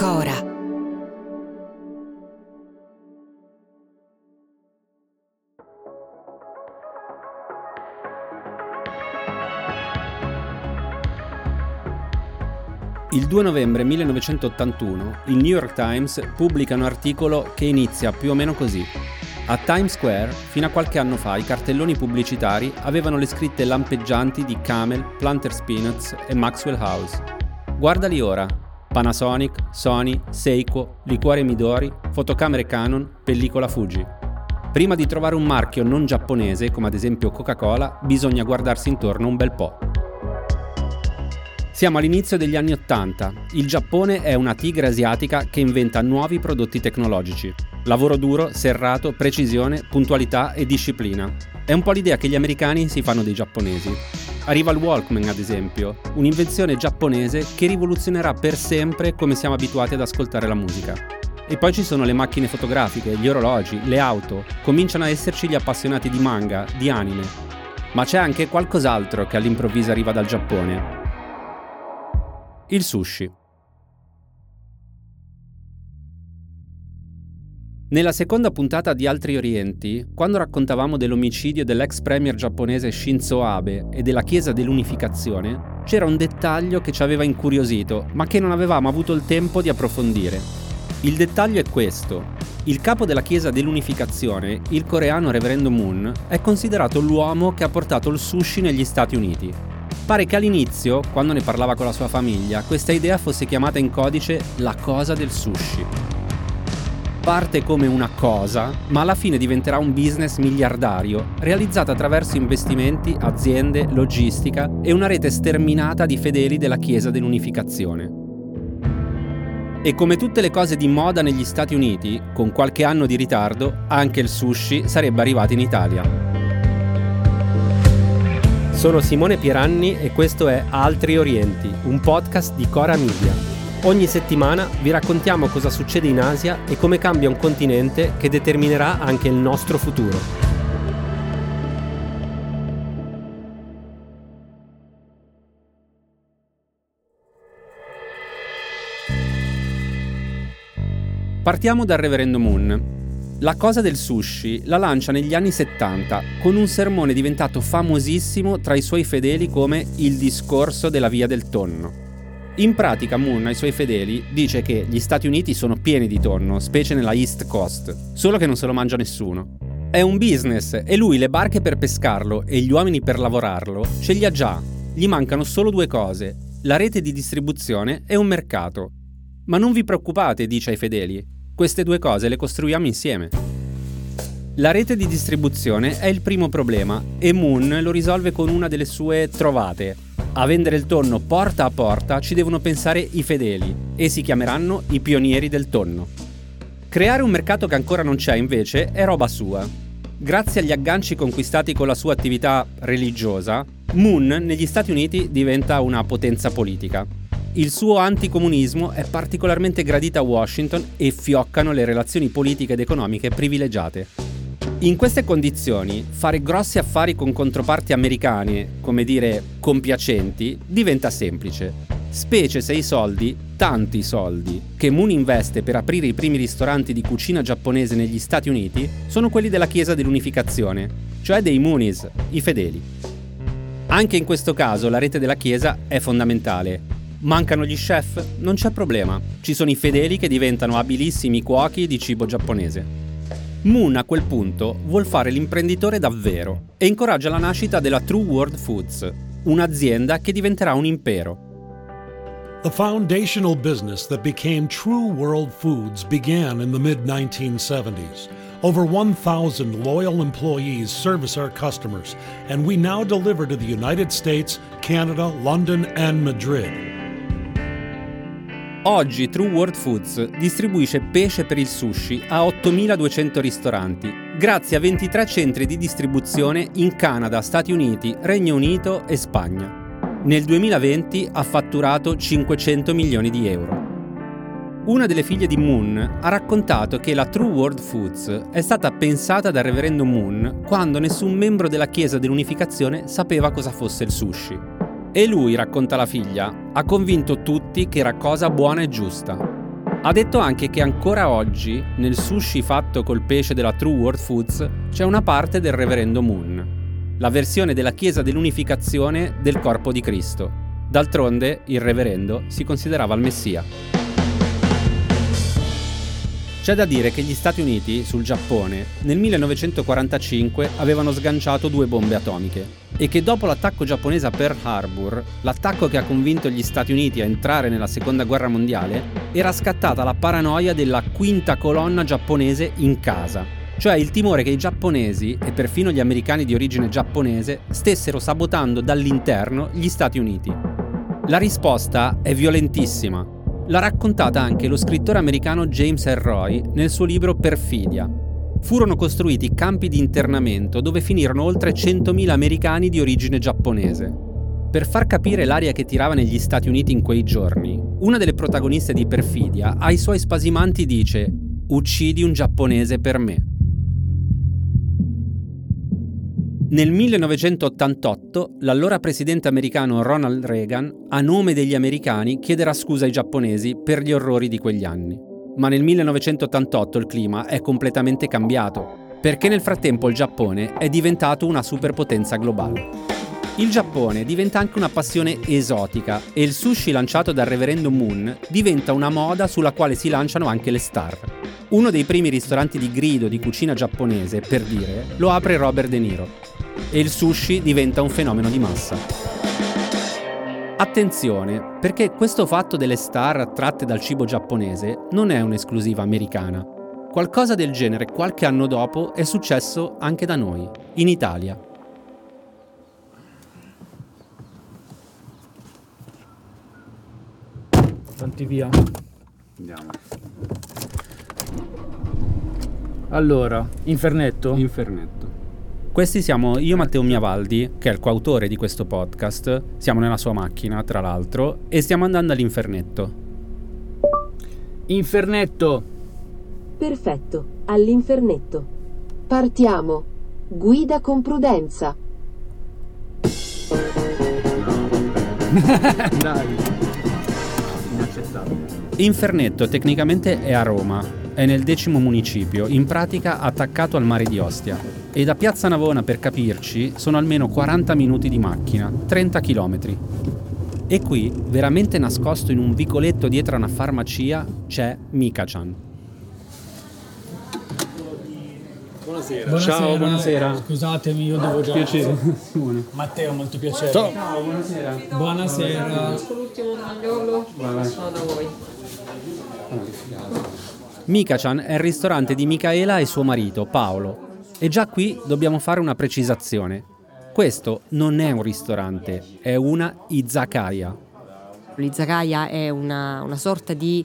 Cora. Il 2 novembre 1981 il New York Times pubblica un articolo che inizia più o meno così. A Times Square, fino a qualche anno fa, i cartelloni pubblicitari avevano le scritte lampeggianti di Camel, Planters Peanuts e Maxwell House. Guardali ora. Panasonic, Sony, Seiko, liquore Midori, fotocamere Canon, pellicola Fuji. Prima di trovare un marchio non giapponese, come ad esempio Coca-Cola, bisogna guardarsi intorno un bel po'. Siamo all'inizio degli anni '80. Il Giappone è una tigre asiatica che inventa nuovi prodotti tecnologici. Lavoro duro, serrato, precisione, puntualità e disciplina. È un po' l'idea che gli americani si fanno dei giapponesi. Arriva il Walkman, ad esempio, un'invenzione giapponese che rivoluzionerà per sempre come siamo abituati ad ascoltare la musica. E poi ci sono le macchine fotografiche, gli orologi, le auto, cominciano a esserci gli appassionati di manga, di anime. Ma c'è anche qualcos'altro che all'improvviso arriva dal Giappone. Il sushi. Nella seconda puntata di Altri Orienti, quando raccontavamo dell'omicidio dell'ex premier giapponese Shinzo Abe e della Chiesa dell'Unificazione, c'era un dettaglio che ci aveva incuriosito, ma che non avevamo avuto il tempo di approfondire. Il dettaglio è questo. Il capo della Chiesa dell'Unificazione, il coreano Reverendo Moon, è considerato l'uomo che ha portato il sushi negli Stati Uniti. Pare che all'inizio, quando ne parlava con la sua famiglia, questa idea fosse chiamata in codice la cosa del sushi. Parte come una cosa, ma alla fine diventerà un business miliardario, realizzato attraverso investimenti, aziende, logistica e una rete sterminata di fedeli della Chiesa dell'Unificazione. E come tutte le cose di moda negli Stati Uniti, con qualche anno di ritardo, anche il sushi sarebbe arrivato in Italia. Sono Simone Pieranni e questo è Altri Orienti, un podcast di Cora Media. Ogni settimana vi raccontiamo cosa succede in Asia e come cambia un continente che determinerà anche il nostro futuro. Partiamo dal Reverendo Moon. La cosa del sushi la lancia negli anni 70 con un sermone diventato famosissimo tra i suoi fedeli come il discorso della via del tonno. In pratica Moon ai suoi fedeli dice che gli Stati Uniti sono pieni di tonno, specie nella East Coast, solo che non se lo mangia nessuno. È un business e lui le barche per pescarlo e gli uomini per lavorarlo ce li ha già. Gli mancano solo due cose, la rete di distribuzione e un mercato. Ma non vi preoccupate, dice ai fedeli, queste due cose le costruiamo insieme. La rete di distribuzione è il primo problema e Moon lo risolve con una delle sue trovate. A vendere il tonno porta a porta ci devono pensare i fedeli e si chiameranno i pionieri del tonno. Creare un mercato che ancora non c'è invece è roba sua. Grazie agli agganci conquistati con la sua attività religiosa, Moon negli Stati Uniti diventa una potenza politica. Il suo anticomunismo è particolarmente gradito a Washington e fioccano le relazioni politiche ed economiche privilegiate. In queste condizioni, fare grossi affari con controparti americane, come dire compiacenti, diventa semplice. Specie se i soldi, tanti soldi, che Moon investe per aprire i primi ristoranti di cucina giapponese negli Stati Uniti sono quelli della Chiesa dell'Unificazione, cioè dei Moonies, i fedeli. Anche in questo caso la rete della Chiesa è fondamentale. Mancano gli chef? Non c'è problema. Ci sono i fedeli che diventano abilissimi cuochi di cibo giapponese. Moon a quel punto vuol fare l'imprenditore davvero e incoraggia la nascita della True World Foods, un'azienda che diventerà un impero. The foundational business that became True World Foods began in the mid-1970s. Over 1,000 loyal employees service our customers, and we now deliver to the United States, Canada, London, and Madrid. Oggi True World Foods distribuisce pesce per il sushi a 8.200 ristoranti, grazie a 23 centri di distribuzione in Canada, Stati Uniti, Regno Unito e Spagna. Nel 2020 ha fatturato 500 milioni di euro. Una delle figlie di Moon ha raccontato che la True World Foods è stata pensata dal Reverendo Moon quando nessun membro della Chiesa dell'Unificazione sapeva cosa fosse il sushi. E lui, racconta la figlia, ha convinto tutti che era cosa buona e giusta. Ha detto anche che ancora oggi, nel sushi fatto col pesce della True World Foods, c'è una parte del Reverendo Moon, la versione della Chiesa dell'Unificazione del corpo di Cristo. D'altronde, il Reverendo si considerava il Messia. C'è da dire che gli Stati Uniti, sul Giappone, nel 1945 avevano sganciato 2 bombe atomiche e che dopo l'attacco giapponese a Pearl Harbor, l'attacco che ha convinto gli Stati Uniti a entrare nella Seconda Guerra Mondiale, era scattata la paranoia della quinta colonna giapponese in casa, cioè il timore che i giapponesi, e perfino gli americani di origine giapponese, stessero sabotando dall'interno gli Stati Uniti. La risposta è violentissima. L'ha raccontata anche lo scrittore americano James R. Roy nel suo libro Perfidia. Furono costruiti campi di internamento dove finirono oltre 100.000 americani di origine giapponese. Per far capire l'aria che tirava negli Stati Uniti in quei giorni, una delle protagoniste di Perfidia ai suoi spasimanti dice: «Uccidi un giapponese per me». Nel 1988 l'allora presidente americano Ronald Reagan, a nome degli americani, chiederà scusa ai giapponesi per gli orrori di quegli anni. Ma nel 1988 il clima è completamente cambiato, perché nel frattempo il Giappone è diventato una superpotenza globale. Il Giappone diventa anche una passione esotica e il sushi lanciato dal Reverendo Moon diventa una moda sulla quale si lanciano anche le star. Uno dei primi ristoranti di grido di cucina giapponese, per dire, lo apre Robert De Niro. E il sushi diventa un fenomeno di massa. Attenzione, perché questo fatto delle star attratte dal cibo giapponese non è un'esclusiva americana. Qualcosa del genere qualche anno dopo è successo anche da noi, in Italia. Tanti via. Andiamo. Allora, Infernetto? Infernetto. Questi siamo io, Matteo Miavaldi, che è il coautore di questo podcast. Siamo nella sua macchina, tra l'altro, e stiamo andando all'Infernetto. Infernetto! Perfetto, all'Infernetto. Partiamo. Guida con prudenza. Dai. Inaccettabile. Infernetto tecnicamente è a Roma. È nel 10° municipio, in pratica attaccato al mare di Ostia. E da Piazza Navona, per capirci, sono almeno 40 minuti di macchina, 30 chilometri. E qui, veramente nascosto in un vicoletto dietro a una farmacia, c'è Mika-Chan. Buonasera. Buonasera. Ciao, buonasera. Scusatemi, io devo già... Piacere. Simone. Matteo, molto piacere. Ciao. Ciao, buonasera. Buonasera. Faccio l'ultimo tagliolo, sono da voi. Mika-Chan è il ristorante di Michaela e suo marito, Paolo. E già qui dobbiamo fare una precisazione. Questo non è un ristorante, è una izakaya. L'izakaya è una sorta di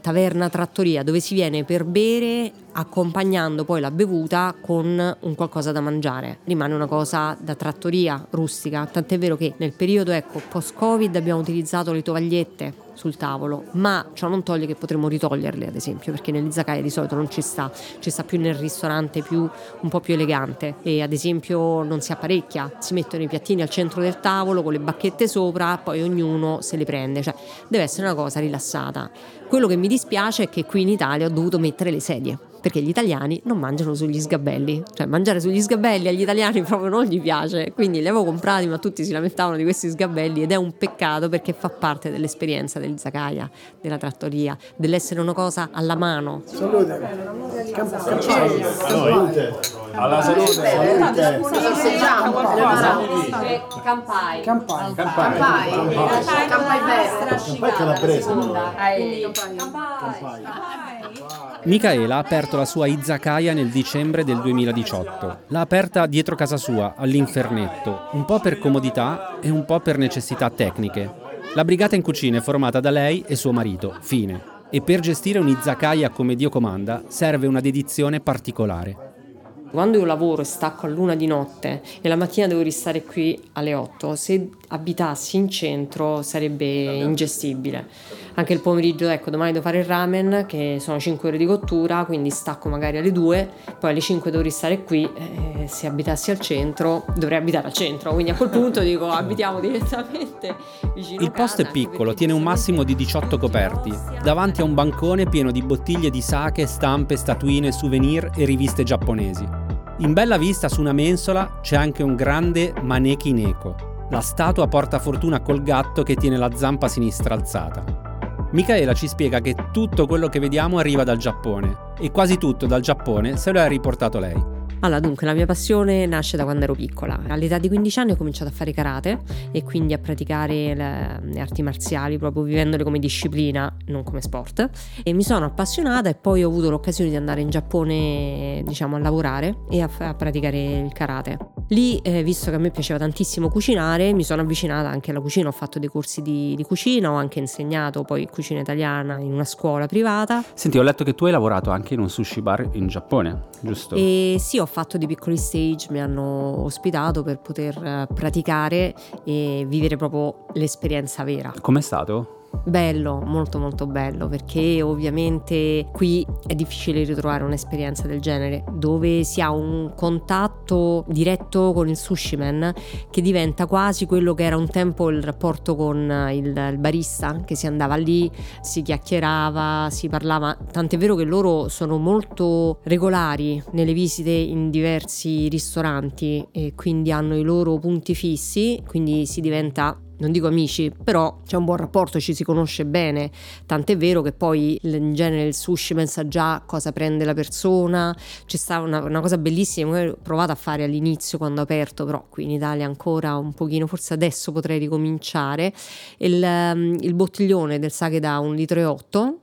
taverna trattoria dove si viene per bere accompagnando poi la bevuta con un qualcosa da mangiare. Rimane una cosa da trattoria rustica, tant'è vero che nel periodo post-Covid abbiamo utilizzato le tovagliette sul tavolo, ma ciò non toglie che potremmo ritoglierle, ad esempio, perché nell'izakaya di solito non ci sta più nel ristorante più un po' più elegante, e ad esempio non si apparecchia, si mettono i piattini al centro del tavolo con le bacchette sopra, poi ognuno se le prende, cioè deve essere una cosa rilassata. Quello che mi dispiace è che qui in Italia ho dovuto mettere le sedie, perché gli italiani non mangiano sugli sgabelli, cioè mangiare sugli sgabelli agli italiani proprio non gli piace, quindi li avevo comprati ma tutti si lamentavano di questi sgabelli, ed è un peccato perché fa parte dell'esperienza dell'izakaya, della trattoria, dell'essere una cosa alla mano. Salute. Salute. Alla salute. Campai. Campai. Campai calabrese. Michaela ha aperto la sua izakaya nel dicembre del 2018. L'ha aperta dietro casa sua, all'Infernetto, un po' per comodità e un po' per necessità tecniche. La brigata in cucina è formata da lei e suo marito, Fine. E per gestire un'izakaya come Dio comanda serve una dedizione particolare. Quando io lavoro e stacco all'1 di notte e la mattina devo restare qui alle 8, se abitassi in centro sarebbe ingestibile. Anche il pomeriggio, ecco, domani devo fare il ramen, che sono 5 ore di cottura, quindi stacco magari alle 2, poi alle 5 devo restare qui. Se abitassi al centro, dovrei abitare al centro, quindi a quel punto dico abitiamo direttamente vicino. Il posto è piccolo, tiene un massimo di 18 coperti, davanti a un bancone pieno di bottiglie di sake, stampe, statuine, souvenir e riviste giapponesi. In bella vista su una mensola c'è anche un grande manekineko, la statua portafortuna col gatto che tiene la zampa sinistra alzata. Michaela ci spiega che tutto quello che vediamo arriva dal Giappone, e quasi tutto dal Giappone se lo ha riportato lei. Allora, dunque, la mia passione nasce da quando ero piccola. All'età di 15 anni ho cominciato a fare karate e quindi a praticare le arti marziali, proprio vivendole come disciplina, non come sport. E mi sono appassionata e poi ho avuto l'occasione di andare in Giappone, diciamo, a lavorare e a praticare il karate. Lì, visto che a me piaceva tantissimo cucinare, mi sono avvicinata anche alla cucina, ho fatto dei corsi di cucina, ho anche insegnato poi cucina italiana in una scuola privata. Senti, ho letto che tu hai lavorato anche in un sushi bar in Giappone, giusto? Sì, ho fatto dei piccoli stage, mi hanno ospitato per poter praticare e vivere proprio l'esperienza vera. Com'è stato? Bello, molto molto bello, perché ovviamente qui è difficile ritrovare un'esperienza del genere dove si ha un contatto diretto con il sushi man, che diventa quasi quello che era un tempo il rapporto con il barista, che si andava lì, si chiacchierava, si parlava, tant'è vero che loro sono molto regolari nelle visite in diversi ristoranti e quindi hanno i loro punti fissi, quindi si diventa, non dico amici, però c'è un buon rapporto, ci si conosce bene, tant'è vero che poi in genere il sushi pensa già cosa prende la persona. C'è stata una cosa bellissima che ho provato a fare all'inizio quando ho aperto, però qui in Italia ancora un pochino, forse adesso potrei ricominciare, il bottiglione del sake da 1,8 litri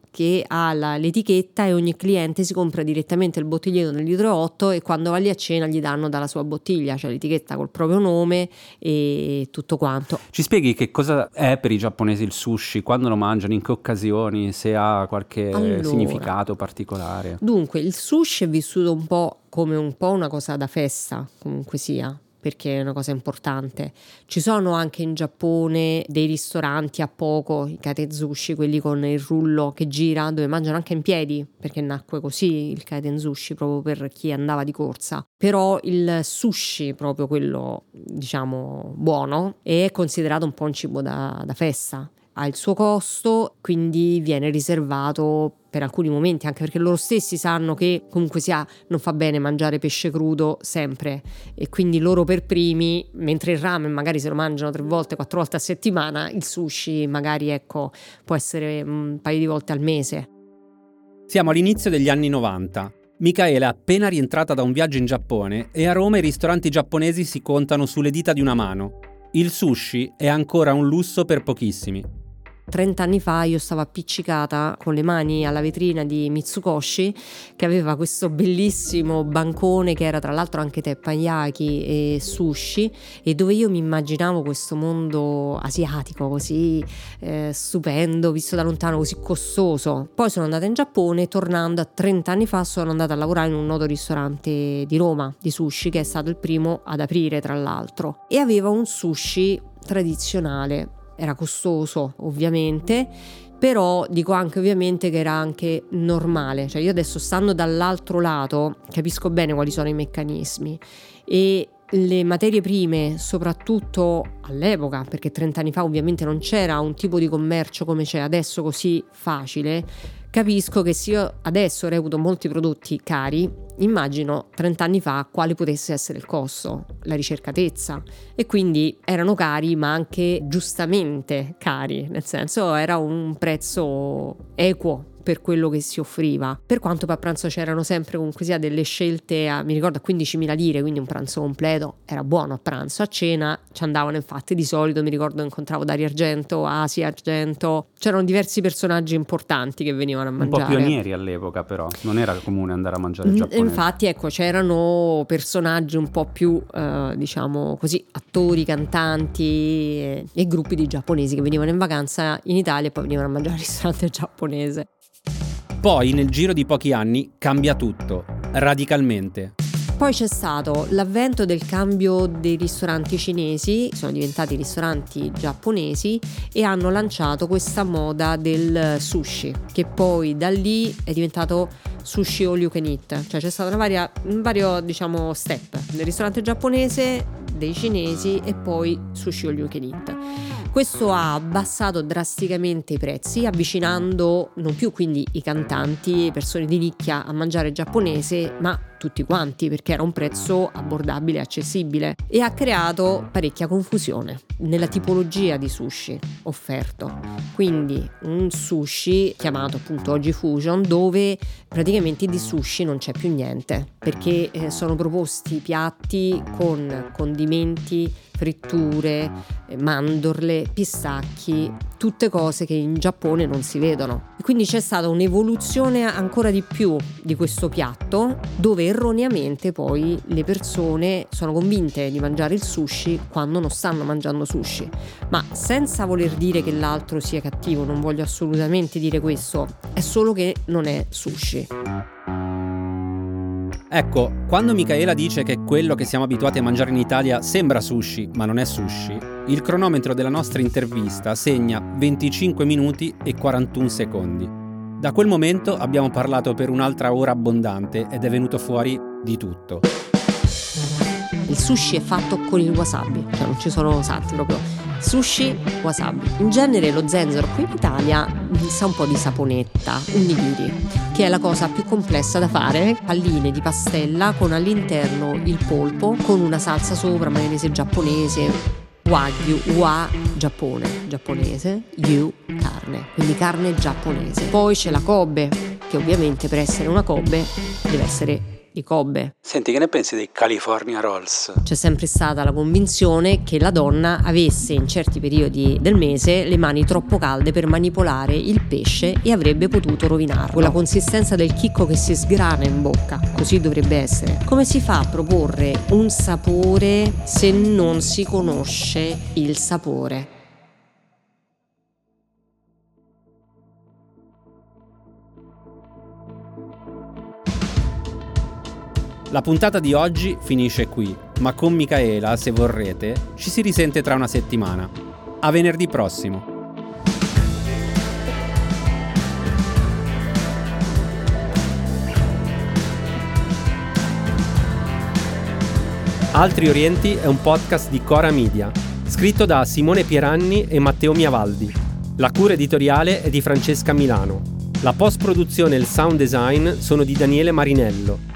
che ha l'etichetta e ogni cliente si compra direttamente il bottiglietto del 1,8 litri e quando va lì a cena gli danno dalla sua bottiglia, cioè l'etichetta col proprio nome e tutto quanto. Ci spieghi che cosa è per i giapponesi il sushi, quando lo mangiano, in che occasioni, se ha qualche significato particolare? Dunque, il sushi è vissuto un po' come una cosa da festa, comunque sia, perché è una cosa importante. Ci sono anche in Giappone dei ristoranti a poco, i Kaitenzushi, quelli con il rullo che gira, dove mangiano anche in piedi, perché nacque così il Kaitenzushi, proprio per chi andava di corsa. Però il sushi, proprio quello, diciamo, buono, è considerato un po' un cibo da festa. Ha il suo costo, quindi viene riservato per alcuni momenti, anche perché loro stessi sanno che comunque sia non fa bene mangiare pesce crudo sempre, e quindi loro per primi, mentre il ramen magari se lo mangiano 3 volte, 4 volte a settimana, il sushi magari, ecco, può essere un paio di volte al mese. Siamo all'inizio degli anni 90. Michaela è appena rientrata da un viaggio in Giappone e a Roma i ristoranti giapponesi si contano sulle dita di una mano. Il sushi è ancora un lusso per pochissimi. 30 anni fa io stavo appiccicata con le mani alla vetrina di Mitsukoshi, che aveva questo bellissimo bancone che era tra l'altro anche teppanyaki e sushi, e dove io mi immaginavo questo mondo asiatico così stupendo, visto da lontano, così costoso. Poi sono andata in Giappone, tornando a 30 anni fa sono andata a lavorare in un noto ristorante di Roma di sushi, che è stato il primo ad aprire tra l'altro, e aveva un sushi tradizionale. Era costoso ovviamente, però dico anche ovviamente che era anche normale, cioè io adesso stando dall'altro lato capisco bene quali sono i meccanismi e le materie prime, soprattutto all'epoca, perché 30 anni fa ovviamente non c'era un tipo di commercio come c'è adesso così facile. Capisco che se io adesso reputo molti prodotti cari, immagino 30 anni fa quale potesse essere il costo, la ricercatezza, e quindi erano cari ma anche giustamente cari, nel senso era un prezzo equo per quello che si offriva, per quanto per pranzo c'erano sempre comunque sia delle scelte mi ricordo a 15.000 lire, quindi un pranzo completo era buono. A pranzo, a cena ci andavano infatti di solito, mi ricordo incontravo Dario Argento, Asia Argento, c'erano diversi personaggi importanti che venivano a mangiare, un po' pionieri all'epoca, però non era comune andare a mangiare giapponese. Infatti ecco, c'erano personaggi un po' più diciamo così, attori, cantanti e gruppi di giapponesi che venivano in vacanza in Italia e poi venivano a mangiare al ristorante giapponese. Poi nel giro di pochi anni cambia tutto, radicalmente. Poi c'è stato l'avvento del cambio dei ristoranti cinesi, sono diventati ristoranti giapponesi e hanno lanciato questa moda del sushi, che poi da lì è diventato sushi all you can eat, cioè c'è stato un vario diciamo step nel ristorante giapponese, dei cinesi e poi sushi all you can eat. Questo ha abbassato drasticamente i prezzi, avvicinando non più quindi i cantanti, persone di nicchia a mangiare giapponese, ma tutti quanti, perché era un prezzo abbordabile e accessibile, e ha creato parecchia confusione nella tipologia di sushi offerto. Quindi un sushi chiamato appunto oggi fusion, dove praticamente di sushi non c'è più niente, perché sono proposti piatti con condimenti, fritture, mandorle, pistacchi, tutte cose che in Giappone non si vedono. E quindi c'è stata un'evoluzione ancora di più di questo piatto, dove erroneamente poi le persone sono convinte di mangiare il sushi quando non stanno mangiando sushi. Ma senza voler dire che l'altro sia cattivo, non voglio assolutamente dire questo, è solo che non è sushi. Ecco, quando Michaela dice che quello che siamo abituati a mangiare in Italia sembra sushi, ma non è sushi, il cronometro della nostra intervista segna 25 minuti e 41 secondi. Da quel momento abbiamo parlato per un'altra ora abbondante ed è venuto fuori di tutto. Il sushi è fatto con il wasabi, cioè non ci sono salti proprio. Sushi, wasabi. In genere lo zenzero qui in Italia sa un po' di saponetta, un nigiri, che è la cosa più complessa da fare, palline di pastella con all'interno il polpo, con una salsa sopra, maionese giapponese, wagyu, wa, Giappone, giapponese, yu, carne, quindi carne giapponese. Poi c'è la kobe, che ovviamente per essere una kobe deve essere di Kobe. Senti, che ne pensi dei California Rolls? C'è sempre stata la convinzione che la donna avesse in certi periodi del mese le mani troppo calde per manipolare il pesce e avrebbe potuto rovinarlo. Con la consistenza del chicco che si sgrana in bocca, così dovrebbe essere. Come si fa a proporre un sapore se non si conosce il sapore? La puntata di oggi finisce qui, ma con Michaela, se vorrete, ci si risente tra una settimana. A venerdì prossimo! Altri Orienti è un podcast di Cora Media, scritto da Simone Pieranni e Matteo Miavaldi. La cura editoriale è di Francesca Milano. La post-produzione e il sound design sono di Daniele Marinello.